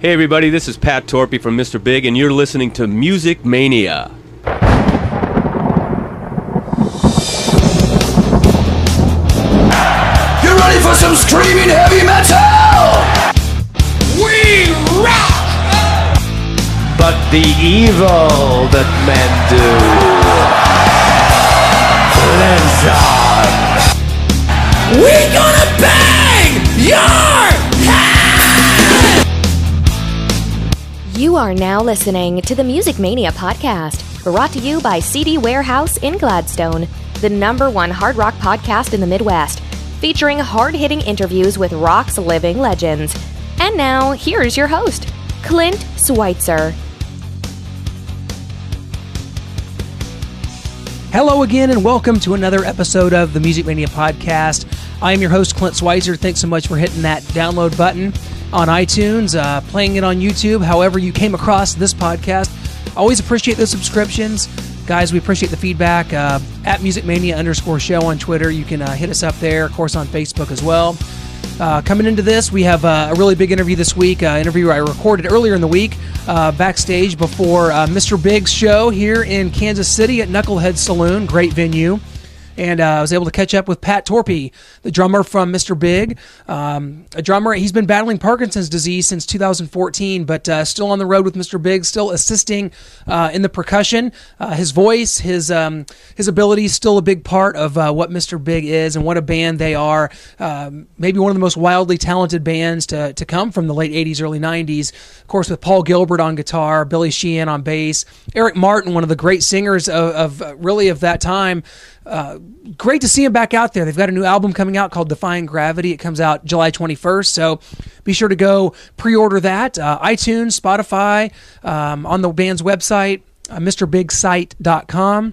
Hey everybody, this is Pat Torpey from Mr. Big, and you're listening to Music Mania. You ready for some screaming heavy metal? We rock! But the evil that men do lives on. We're gonna bang your head! You are now listening to the Music Mania podcast, brought to you by CD Warehouse in Gladstone, the #1 hard rock podcast in the Midwest, featuring hard-hitting interviews with rock's living legends. And now, here's your host, Clint Schweitzer. Hello again, and welcome to another episode of the Music Mania podcast. I am your host, Clint Schweitzer. Thanks so much for hitting that download button on iTunes, playing it on YouTube, however you came across this podcast. Always appreciate those subscriptions. Guys, we appreciate the feedback. At MusicMania_show on Twitter. You can hit us up there, of course, on Facebook as well. Coming into this, we have a really big interview this week, an interview I recorded earlier in the week, backstage before Mr. Big's show here in Kansas City at Knuckleheads Saloon. Great venue. And I was able to catch up with Pat Torpey, the drummer from Mr. Big, a drummer. He's been battling Parkinson's disease since 2014, but still on the road with Mr. Big, still assisting in the percussion. His voice, his ability is still a big part of what Mr. Big is and what a band they are. Maybe one of the most wildly talented bands to come from the late 80s, early 90s. Of course, with Paul Gilbert on guitar, Billy Sheehan on bass, Eric Martin, one of the great singers of that time. Great to see him back out there. They've got a new album coming out called Defying Gravity. It comes out July 21st, so be sure to go pre-order that. iTunes, Spotify, on the band's website, mrbigsite.com.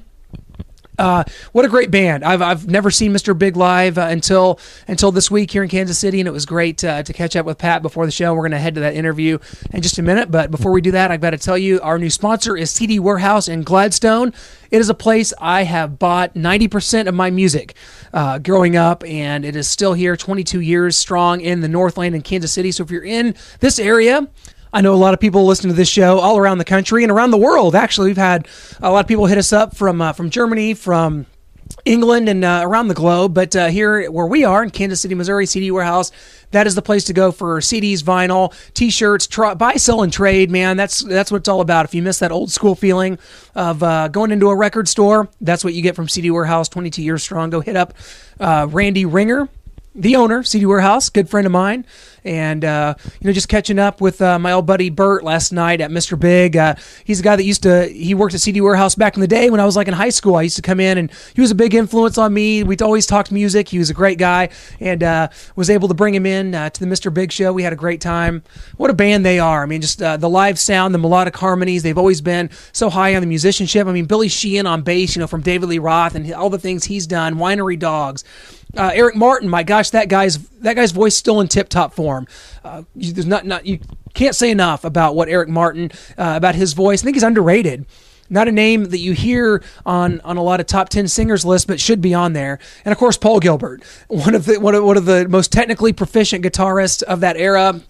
What a great band. I've never seen Mr. Big live until this week here in Kansas City, and it was great to catch up with Pat before the show. We're going to head to that interview in just a minute, but before we do that, I've got to tell you our new sponsor is CD Warehouse in Gladstone. It is a place I have bought 90% of my music growing up, and it is still here 22 years strong in the Northland in Kansas City. So if you're in this area, I know a lot of people listen to this show all around the country and around the world. Actually, we've had a lot of people hit us up from Germany, from England, and around the globe. But here where we are in Kansas City, Missouri, CD Warehouse, that is the place to go for CDs, vinyl, T-shirts, buy, sell, and trade, man. That's what it's all about. If you miss that old school feeling of going into a record store, that's what you get from CD Warehouse, 22 years strong. Go hit up Randy Ringer, the owner, CD Warehouse, good friend of mine, and just catching up with my old buddy Bert last night at Mr. Big. He's a guy that he worked at CD Warehouse back in the day when I was like in high school. I used to come in, and he was a big influence on me. We'd always talked music. He was a great guy, and was able to bring him in to the Mr. Big show. We had a great time. What a band they are! I mean, just the live sound, the melodic harmonies. They've always been so high on the musicianship. I mean, Billy Sheehan on bass, from David Lee Roth and all the things he's done. Winery Dogs. Eric Martin, my gosh, that guy's voice still in tip-top form. You can't say enough about what Eric Martin, about his voice. I think he's underrated. Not a name that you hear on a lot of top 10 singers lists, but should be on there. And of course, Paul Gilbert, one of the most technically proficient guitarists of that era,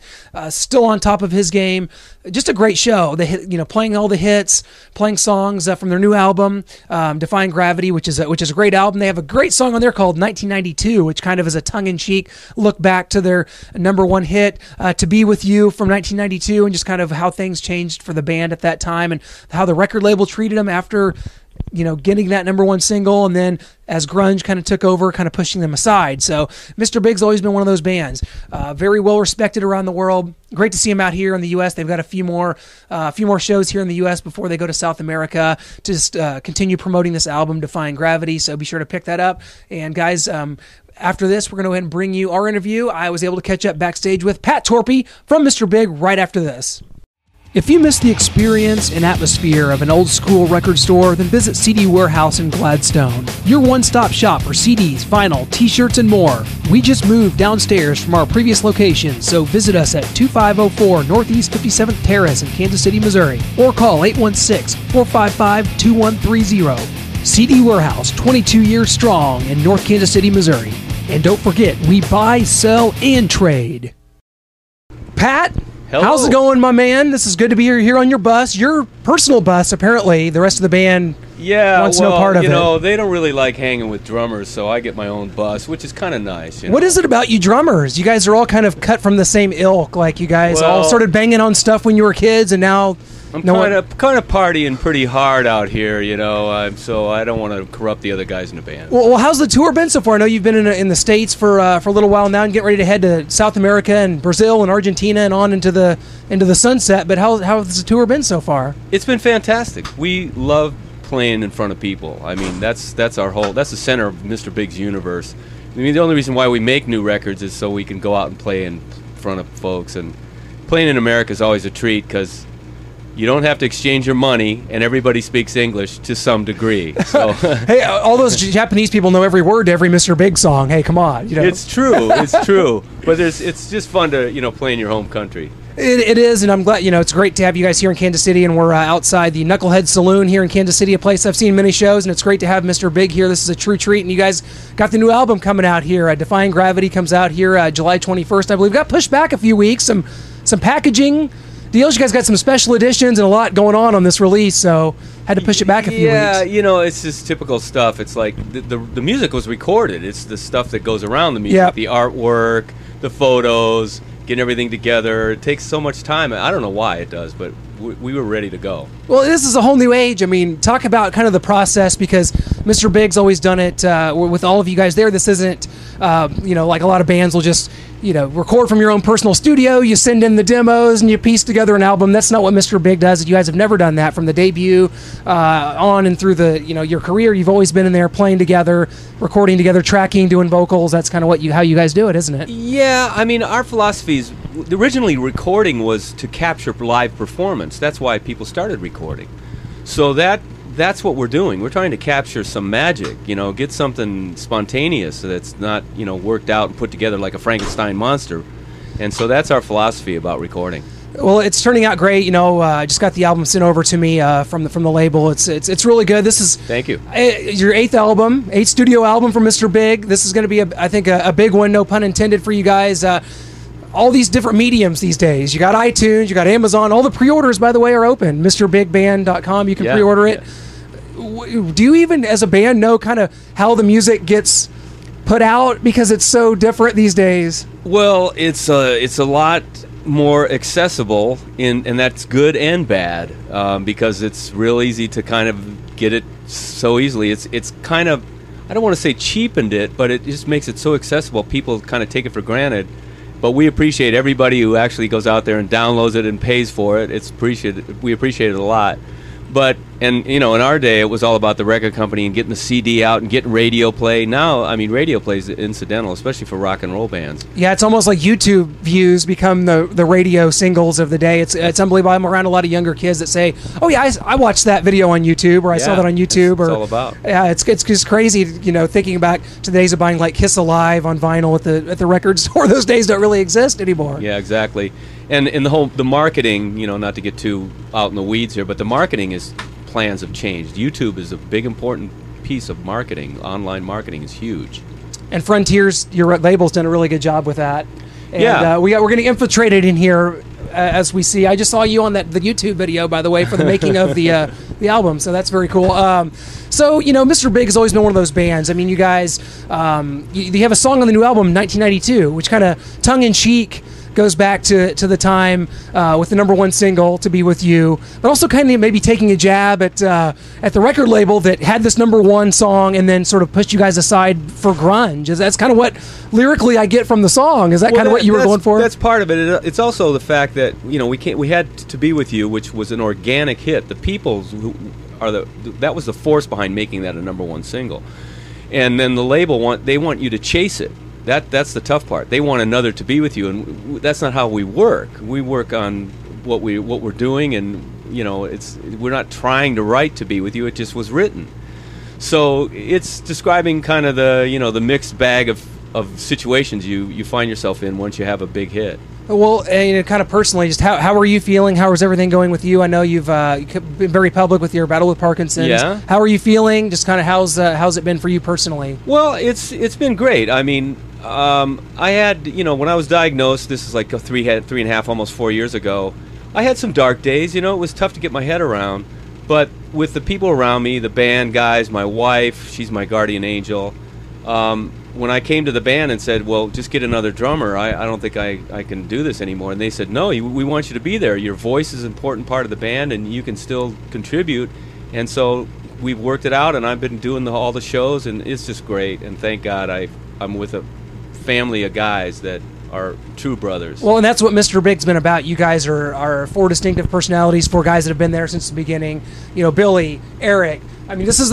still on top of his game. Just a great show. They, playing all the hits, playing songs from their new album, Defying Gravity, which is a great album. They have a great song on there called 1992, which kind of is a tongue-in-cheek look back to their #1 hit, To Be With You from 1992, and just kind of how things changed for the band at that time and how the record label treated them after getting that #1 single, and then as grunge kind of took over, kind of pushing them aside. So Mr. Big's always been one of those bands, very well respected around the world. Great to see him out here in the U.S. They've got a few more shows here in the U.S. before they go to South America to just continue promoting this album, Defying Gravity. So be sure to pick that up. And guys, after this, we're going to go ahead and bring you our interview. I was able to catch up backstage with Pat Torpey from Mr. Big right after this. If you miss the experience and atmosphere of an old-school record store, then visit CD Warehouse in Gladstone. Your one-stop shop for CDs, vinyl, T-shirts, and more. We just moved downstairs from our previous location, so visit us at 2504 Northeast 57th Terrace in Kansas City, Missouri, or call 816-455-2130. CD Warehouse, 22 years strong in North Kansas City, Missouri. And don't forget, we buy, sell, and trade. Pat? Hello. How's it going, my man? This is good to be here on your bus, your personal bus, apparently. The rest of the band wants no part of it. You know, they don't really like hanging with drummers, so I get my own bus, which is kind of nice. You know? What is it about you drummers? You guys are all kind of cut from the same ilk. Like, you guys all started banging on stuff when you were kids, and now... I'm kind of partying pretty hard out here, you know, so I don't want to corrupt the other guys in the band. Well, how's the tour been so far? I know you've been in the States for a little while now and getting ready to head to South America and Brazil and Argentina and on into the sunset, but how has the tour been so far? It's been fantastic. We love playing in front of people. I mean, that's the center of Mr. Big's universe. I mean, the only reason why we make new records is so we can go out and play in front of folks, and playing in America is always a treat because... you don't have to exchange your money, and everybody speaks English to some degree. So. Hey, all those Japanese people know every word to every Mr. Big song. Hey, come on. You know. It's true. It's true. But it's just fun to play in your home country. It is, and I'm glad, it's great to have you guys here in Kansas City, and we're outside the Knuckleheads Saloon here in Kansas City, a place I've seen many shows, and it's great to have Mr. Big here. This is a true treat, and you guys got the new album coming out here. Defying Gravity comes out here July 21st, I believe. Got pushed back a few weeks, some packaging deals. You guys got some special editions and a lot going on this release, so had to push it back a few weeks. Yeah, it's just typical stuff. It's like the music was recorded. It's the stuff that goes around the music, the artwork, the photos, getting everything together. It takes so much time. I don't know why it does, but we were ready to go. Well, this is a whole new age. I mean, talk about kind of the process, because Mr. Big's always done it with all of you guys there. This isn't, like a lot of bands will just... record from your own personal studio, you send in the demos, and you piece together an album. That's not what Mr. Big does. You guys have never done that from the debut on and through the, your career. You've always been in there playing together, recording together, tracking, doing vocals. That's kind of how you guys do it, isn't it? Yeah, I mean, our philosophy is, originally recording was to capture live performance. That's why people started recording. So that's what we're doing. We're trying to capture some magic, get something spontaneous that's not, worked out and put together like a Frankenstein monster. And so that's our philosophy about recording. Well, it's turning out great. I just got the album sent over to me from the label. It's really good. This is thank you. Your eighth studio album from Mr. Big. This is going to be, I think, a big one, no pun intended, for you guys. All these different mediums these days. You got iTunes, you got Amazon. All the pre-orders, by the way, are open. MrBigBand.com. You can pre-order it. Yeah. Do you even, as a band, know kind of how the music gets put out, because it's so different these days? Well, it's a lot more accessible, and that's good and bad, because it's real easy to kind of get it so easily. It's kind of, I don't want to say cheapened it, but it just makes it so accessible. People kind of take it for granted. But we appreciate everybody who actually goes out there and downloads it and pays for it. It's appreciated. We appreciate it a lot. But, in our day, it was all about the record company and getting the CD out and getting radio play. Now, I mean, radio play is incidental, especially for rock and roll bands. Yeah, it's almost like YouTube views become the radio singles of the day. It's unbelievable. I'm around a lot of younger kids that say, oh, yeah, I watched that video on YouTube, or I saw that on YouTube. That's all about. Yeah, it's just crazy, thinking back to the days of buying, like, Kiss Alive on vinyl at the record store. Those days don't really exist anymore. Yeah, exactly. And in the marketing, not to get too out in the weeds here, but the marketing plans have changed. YouTube is a big important piece of marketing. Online marketing is huge. And Frontiers, your label's done a really good job with that. And, yeah, we're going to infiltrate it in here as we see. I just saw you on the YouTube video, by the way, for the making of the album, so that's very cool. So, Mr. Big has always been one of those bands. I mean, you guys, you have a song on the new album, 1992, which kind of tongue-in-cheek goes back to the time with the #1 single, To Be With You, but also kind of maybe taking a jab at the record label that had this #1 song and then sort of pushed you guys aside for grunge. That's kind of what lyrically I get from the song. Is that kind of what you were going for? That's part of it. It's also the fact that we had To Be With You, which was an organic hit. The people that was the force behind making that a #1 single, and then the label they want you to chase it. That's the tough part. They want another To Be With You, and that's not how we work. We work on what we're doing, and we're not trying to write To Be With You. It just was written. So it's describing kind of the the mixed bag of situations you find yourself in once you have a big hit. Well, and kind of personally, just how are you feeling? How is everything going with you? I know you've been very public with your battle with Parkinson's. Yeah. How are you feeling? Just kind of how's it been for you personally? Well, it's been great. I mean, I had, you know, when I was diagnosed, this is like three and a half, almost 4 years ago, I had some dark days. You know, it was tough to get my head around. But with the people around me, the band guys, my wife, she's my guardian angel. When I came to the band and said, well, just get another drummer, I don't think I can do this anymore. And they said, no, we want you to be there. Your voice is an important part of the band, and you can still contribute. And so we've worked it out, and I've been doing all the shows, and it's just great. And thank God I'm with a family of guys that are true brothers. Well, and that's what Mr. Big's been about. You guys are four distinctive personalities, four guys that have been there since the beginning. You know, Billy, Eric. I mean, this is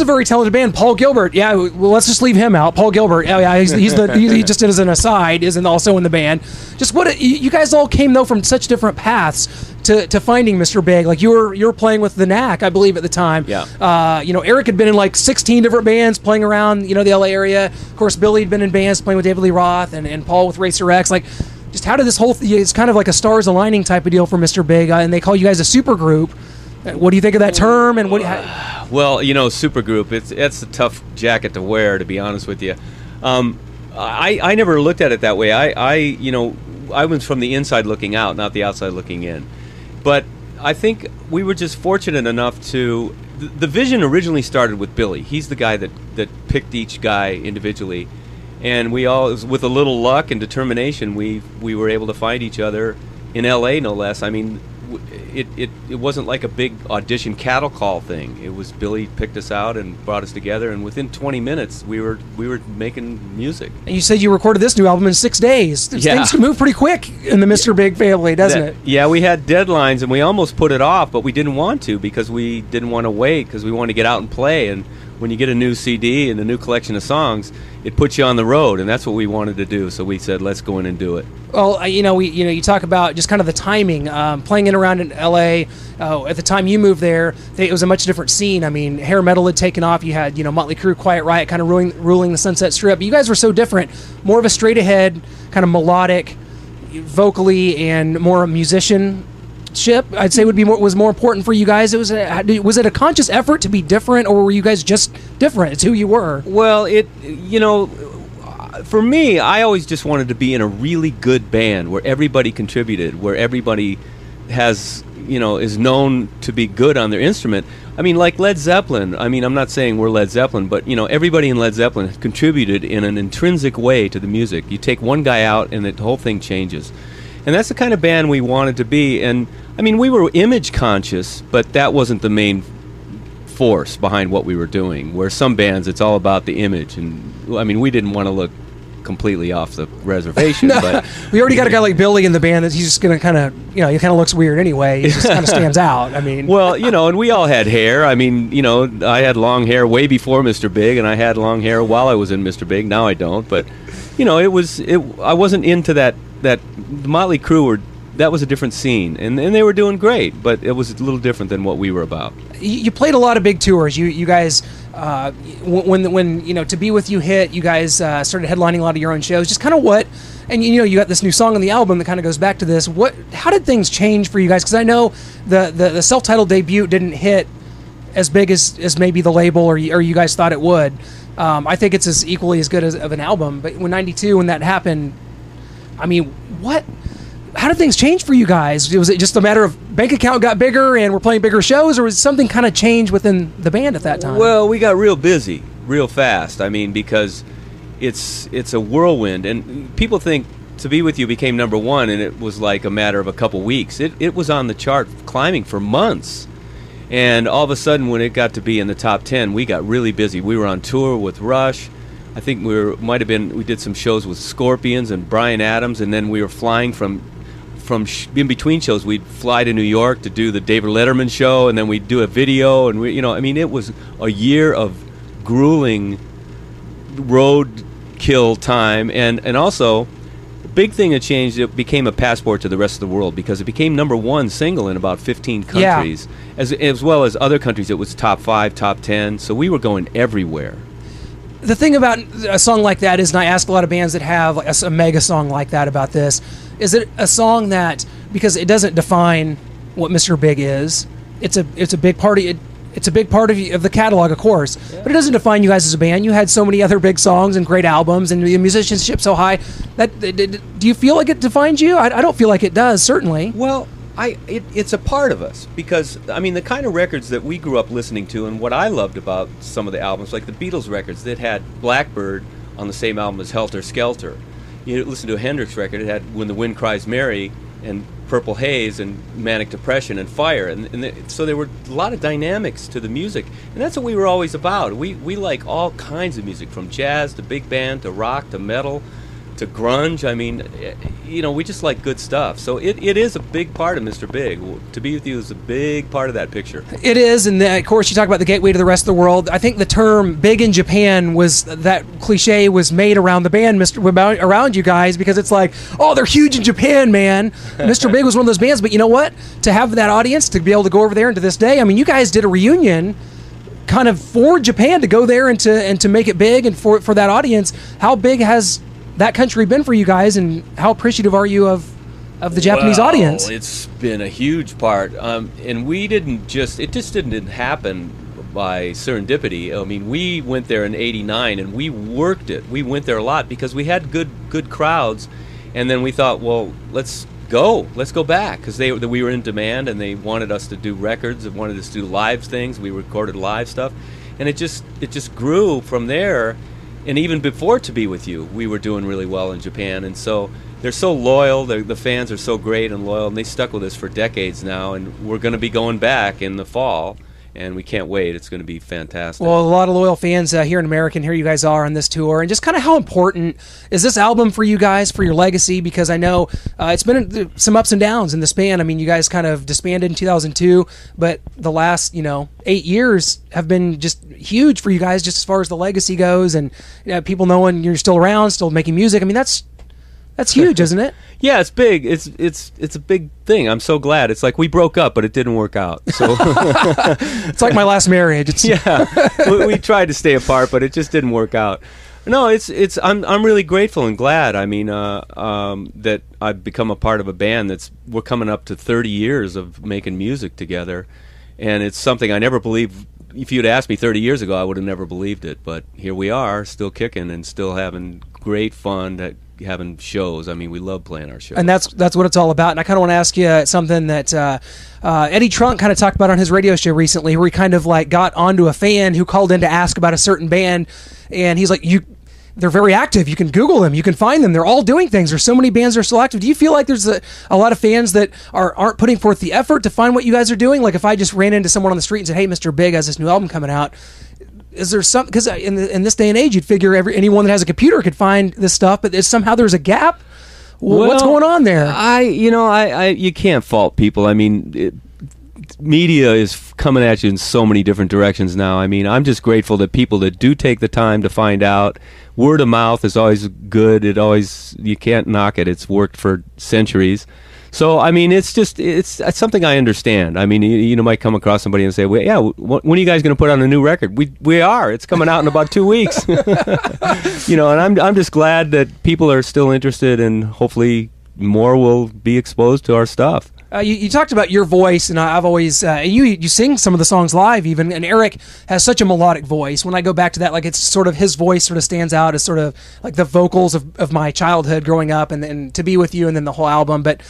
a very talented band. Paul Gilbert, yeah. Well, let's just leave him out. Paul Gilbert, oh yeah, he just as an aside isn't also in the band. Just you guys all came though from such different paths to finding Mr. Big. Like you were playing with The Knack, I believe, at the time. Yeah. You know, Eric had been in like 16 different bands playing around, you know, the LA area. Of course, Billy had been in bands playing with David Lee Roth and Paul with Racer X. Like, just how did this whole it's kind of like a stars aligning type of deal for Mr. Big, and they call you guys a super group. What do you think of that term? And well, you know, supergroup, it's a tough jacket to wear, to be honest with you. I never looked at it that way. You know, I was from the inside looking out, not the outside looking in. But I think we were just fortunate enough to... The vision originally started with Billy. He's the guy that picked each guy individually. And we all, with a little luck and determination, we were able to find each other in L.A., no less. I mean... It wasn't like a big audition cattle call thing. It was Billy picked us out and brought us together, and within 20 minutes we were making music. And you said you recorded this new album in 6 days. Yeah. Things can move pretty quick in the Mr. Big family, doesn't it? Yeah, we had deadlines and we almost put it off, but we didn't want to because we didn't want to wait because we wanted to get out and play. And when you get a new CD and a new collection of songs, it puts you on the road, and that's what we wanted to do. So we said, let's go in and do it. Well, you know, you talk about just kind of the timing, playing in around in L.A. At the time you moved there, it was a much different scene. I mean, hair metal had taken off. You had, you know, Motley Crue, Quiet Riot kind of ruling the Sunset Strip. You guys were so different, more of a straight-ahead, kind of melodic, vocally, and more a musician. Ship, I'd say was more important for you guys. It was it a conscious effort to be different, or were you guys just different? It's who you were. Well, you know, for me, I always just wanted to be in a really good band where everybody contributed, where everybody has, you know, is known to be good on their instrument. I mean, like Led Zeppelin. I mean, I'm not saying we're Led Zeppelin, but, you know, everybody in Led Zeppelin contributed in an intrinsic way to the music. You take one guy out and the whole thing changes. And that's the kind of band we wanted to be. And I mean, we were image conscious, but that wasn't the main force behind what we were doing. Where some bands, it's all about the image. And I mean, we didn't want to look completely off the reservation. No, but we already got a guy like Billy in the band that he's just going to kind of, you know, he kind of looks weird anyway. He just kind of stands out. I mean, well, you know, and we all had hair. I mean, you know, I had long hair way before Mr. Big, and I had long hair while I was in Mr. Big. Now I don't, but you know, I wasn't into that. The Motley Crue were. That was a different scene, and they were doing great, but it was a little different than what we were about. You played a lot of big tours. You guys, when you know, To Be With You hit, you guys started headlining a lot of your own shows. Just kind of what, and you know, you got this new song on the album that kind of goes back to this. How did things change for you guys? Because I know the self-titled debut didn't hit as big as maybe the label or you guys thought it would. I think it's as equally as good of an album. But when '92, when that happened, I mean, what? How did things change for you guys? Was it just a matter of bank account got bigger and we're playing bigger shows, or was something kind of changed within the band at that time? Well, we got real busy, real fast. I mean, because it's a whirlwind, and people think To Be With You became number one, and it was like a matter of a couple weeks. It was on the chart climbing for months, and all of a sudden, when it got to be in the top 10, we got really busy. We were on tour with Rush. I think we did some shows with Scorpions and Bryan Adams, and then we were flying from in between shows. We'd fly to New York to do the David Letterman show, and then we'd do a video, and you know, I mean, it was a year of grueling road kill time, and also the big thing that changed, it became a passport to the rest of the world because it became #1 single in about 15 countries, yeah. As well as other countries. It was top 5, top 10, so we were going everywhere. The thing about a song like that is, and I ask a lot of bands that have a mega song like that about this, is it a song that, because it doesn't define what Mr. Big is, it's a big part of it, It's a big part of the catalog, of course, but it doesn't define you guys as a band. You had so many other big songs and great albums, and the musicianship so high. Do you feel like it defines you? I don't feel like it does, certainly. Well, it's a part of us, because, I mean, the kind of records that we grew up listening to, and what I loved about some of the albums, like the Beatles records that had Blackbird on the same album as Helter Skelter. You listen to a Hendrix record, it had When the Wind Cries Mary, and Purple Haze, and Manic Depression, and Fire, so there were a lot of dynamics to the music, and that's what we were always about. We like all kinds of music, from jazz to big band to rock to metal to grunge. I mean, you know, we just like good stuff. So it is a big part of Mr. Big. To Be With You is a big part of that picture. It is, and of course you talk about the gateway to the rest of the world. I think the term "big in Japan" that cliche was made around the band, around you guys, because it's like, oh, they're huge in Japan, man. Mr. Big was one of those bands, but you know what? To have that audience, to be able to go over there, and to this day, I mean, you guys did a reunion kind of for Japan, to go there and to make it big, and for that audience. How big has that country been for you guys, and how appreciative are you of the Japanese audience? It's been a huge part, and it just didn't happen by serendipity. I mean, we went there in '89, and we worked it. We went there a lot because we had good crowds, and then we thought, well, let's go back, because we were in demand, and they wanted us to do records, and wanted us to do live things. We recorded live stuff, and it just grew from there. And even before To Be With You, we were doing really well in Japan, and so they're so loyal. The fans are so great and loyal, and they stuck with us for decades now, and we're going to be going back in the fall, and we can't wait. It's going to be fantastic. Well, a lot of loyal fans here in America, and here you guys are on this tour, and just kind of how important is this album for you guys, for your legacy? Because I know it's been some ups and downs in the span. I mean, you guys kind of disbanded in 2002, but the last, 8 years have been just huge for you guys, just as far as the legacy goes, and people knowing you're still around, still making music. I mean, that's huge, isn't it? Yeah, it's big. It's a big thing. I'm so glad. It's like we broke up, but it didn't work out. So it's like my last marriage. We tried to stay apart, but it just didn't work out. No, I'm really grateful and glad. I mean, that I've become a part of a band we're coming up to 30 years of making music together. And it's something I never believed. If you'd asked me 30 years ago, I would have never believed it. But here we are, still kicking and still having great fun, having shows. I mean, we love playing our shows. And that's what it's all about. And I kind of want to ask you something that Eddie Trunk kind of talked about on his radio show recently, where he kind of like got onto a fan who called in to ask about a certain band. And he's like, they're very active. You can Google them. You can find them. They're all doing things. There's so many bands that are so active. Do you feel like there's a lot of fans that aren't putting forth the effort to find what you guys are doing? Like if I just ran into someone on the street and said, hey, Mr. Big has this new album coming out. Is there some, because in this day and age, you'd figure anyone that has a computer could find this stuff, but somehow there's a gap. What's going on there? You can't fault people. I mean, media is coming at you in so many different directions now. I mean, I'm just grateful that people that do take the time to find out. Word of mouth is always good. You can't knock it. It's worked for centuries. So, I mean, it's something I understand. I mean, you might come across somebody and say, well, yeah, when are you guys going to put out a new record? We are. It's coming out in about 2 weeks. And I'm just glad that people are still interested, and hopefully more will be exposed to our stuff. You talked about your voice, and I've always you sing some of the songs live even, and Eric has such a melodic voice. When I go back to that, like it's sort of his voice sort of stands out as sort of like the vocals of my childhood growing up, and then To Be With You, and then the whole album. But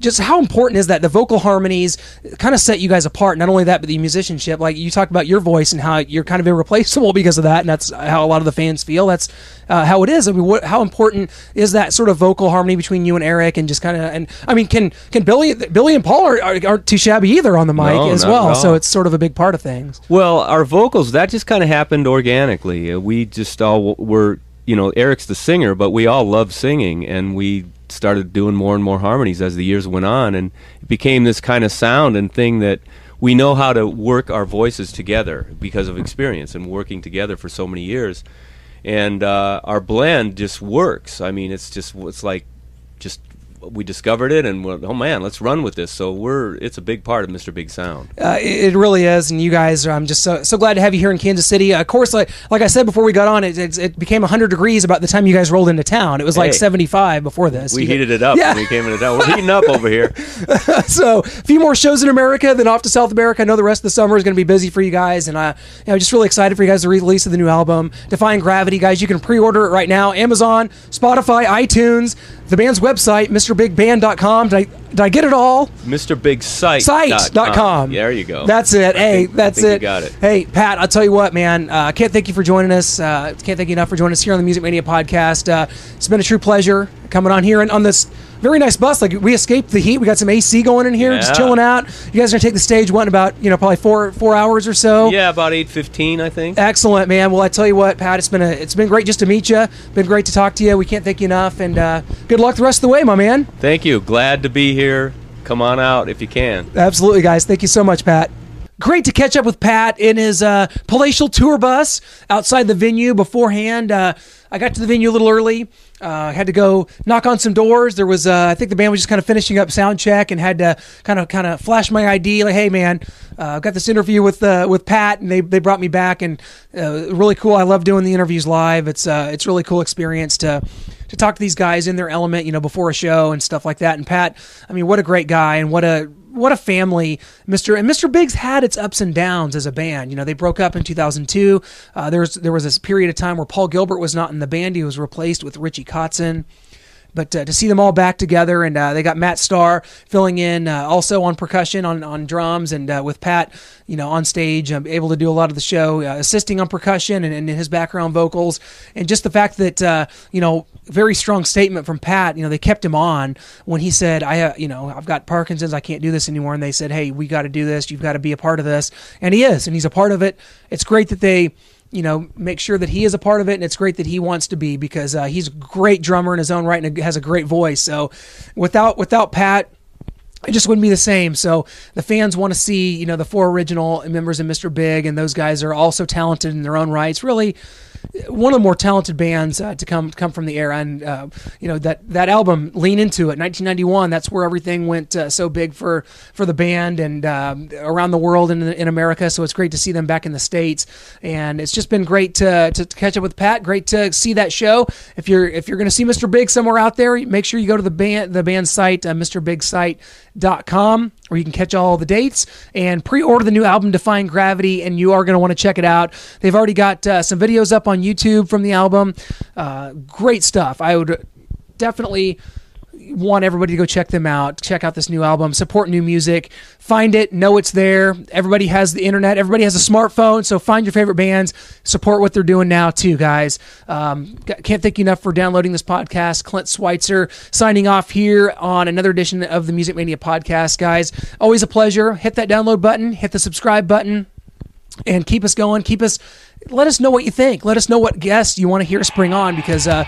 just how important is that? The vocal harmonies kind of set you guys apart. Not only that, but the musicianship. Like you talked about your voice and how you're kind of irreplaceable because of that, and that's how a lot of the fans feel. That's how it is. I mean, how important is that sort of vocal harmony between you and Eric? And just kind of, and I mean, can Billy and Paul aren't too shabby either on the mic as well. So it's sort of a big part of things. Well, our vocals, that just kind of happened organically. We just all were, Eric's the singer, but we all love singing, and we started doing more and more harmonies as the years went on, and it became this kind of sound and thing that we know how to work our voices together because of experience and working together for so many years. And our blend just works. I mean, it's like just we discovered it, and we're, oh man, let's run with this. So it's a big part of Mr. Big sound. It really is, and you guys, I'm just so glad to have you here in Kansas City. Of course, like I said before we got on, it became 100 degrees about the time you guys rolled into town. It was like 75 before this. We heated it up when we came into town. We're heating up over here. So a few more shows in America, then off to South America. I know the rest of the summer is going to be busy for you guys, and I'm just really excited for you guys to release of the new album, Defying Gravity. Guys, you can pre-order it right now. Amazon, Spotify, iTunes, the band's website, MrBigBand.com. Did I get it all? MrBigSite.com. There you go. That's it. I think you got it. Hey, Pat, I'll tell you what, man. I can't thank you for joining us. Can't thank you enough for joining us here on the Music Mania podcast. It's been a true pleasure coming on here and on this very nice bus. Like, we escaped the heat. We got some AC going in here, just chilling out. You guys are gonna take the stage what in about, probably four hours or so? Yeah, about 8:15, I think. Excellent, man. Well, I tell you what, Pat, it's been great just to meet you. Been great to talk to you. We can't thank you enough, and good luck the rest of the way, my man. Thank you. Glad to be here. Come on out if you can. Absolutely, guys. Thank you so much, Pat. Great to catch up with Pat in his palatial tour bus outside the venue beforehand. I got to the venue a little early. I had to go knock on some doors. There was, I think the band was just kind of finishing up sound check, and had to kind of flash my ID, like, hey man, I've got this interview with Pat, and they brought me back, and really cool. I love doing the interviews live. It's really cool experience to talk to these guys in their element, before a show and stuff like that. And Pat, I mean, what a great guy, and what a family. Mr. Big's had its ups and downs as a band. They broke up in 2002. There was this period of time where Paul Gilbert was not in the band. He was replaced with Richie Kotzen. But to see them all back together, and they got Matt Starr filling in also on percussion, on drums, and with Pat, on stage, able to do a lot of the show, assisting on percussion and his background vocals. And just the fact that, very strong statement from Pat, they kept him on when he said, I've got Parkinson's, I can't do this anymore. And they said, hey, we got to do this. You've got to be a part of this. And he is, and he's a part of it. It's great that they make sure that he is a part of it, and it's great that he wants to be, because he's a great drummer in his own right and has a great voice. So without Pat, it just wouldn't be the same. So the fans want to see, the four original members of Mr. Big, and those guys are also talented in their own rights. Really one of the more talented bands to come from the era. And that album, Lean Into It, 1991, that's where everything went so big for the band, and around the world and in America. So it's great to see them back in the States, and it's just been great to catch up with Pat. Great to see that show. If you're going to see Mr. Big somewhere out there, make sure you go to the band's site, mrbigsite.com, where you can catch all the dates and pre-order the new album, Defying Gravity, and you are going to want to check it out. They've already got some videos up on YouTube from the album. Great stuff. I would definitely want everybody to go check them out. Check out this new album. Support new music. Find it. Know it's there. Everybody has the internet. Everybody has a smartphone. So find your favorite bands. Support what they're doing now too, guys. Can't thank you enough for downloading this podcast. Clint Schweitzer signing off here on another edition of the Music Mania podcast, guys. Always a pleasure. Hit that download button. Hit the subscribe button. And keep us going. Let us know what you think. Let us know what guests you want to hear us bring on, because we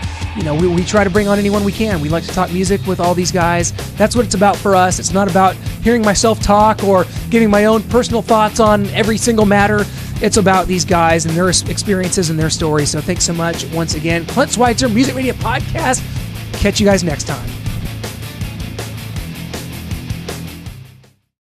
try to bring on anyone we can. We like to talk music with all these guys. That's what it's about for us. It's not about hearing myself talk or giving my own personal thoughts on every single matter. It's about these guys and their experiences and their stories. So thanks so much once again. Clint Schweitzer, Music Media Podcast. Catch you guys next time.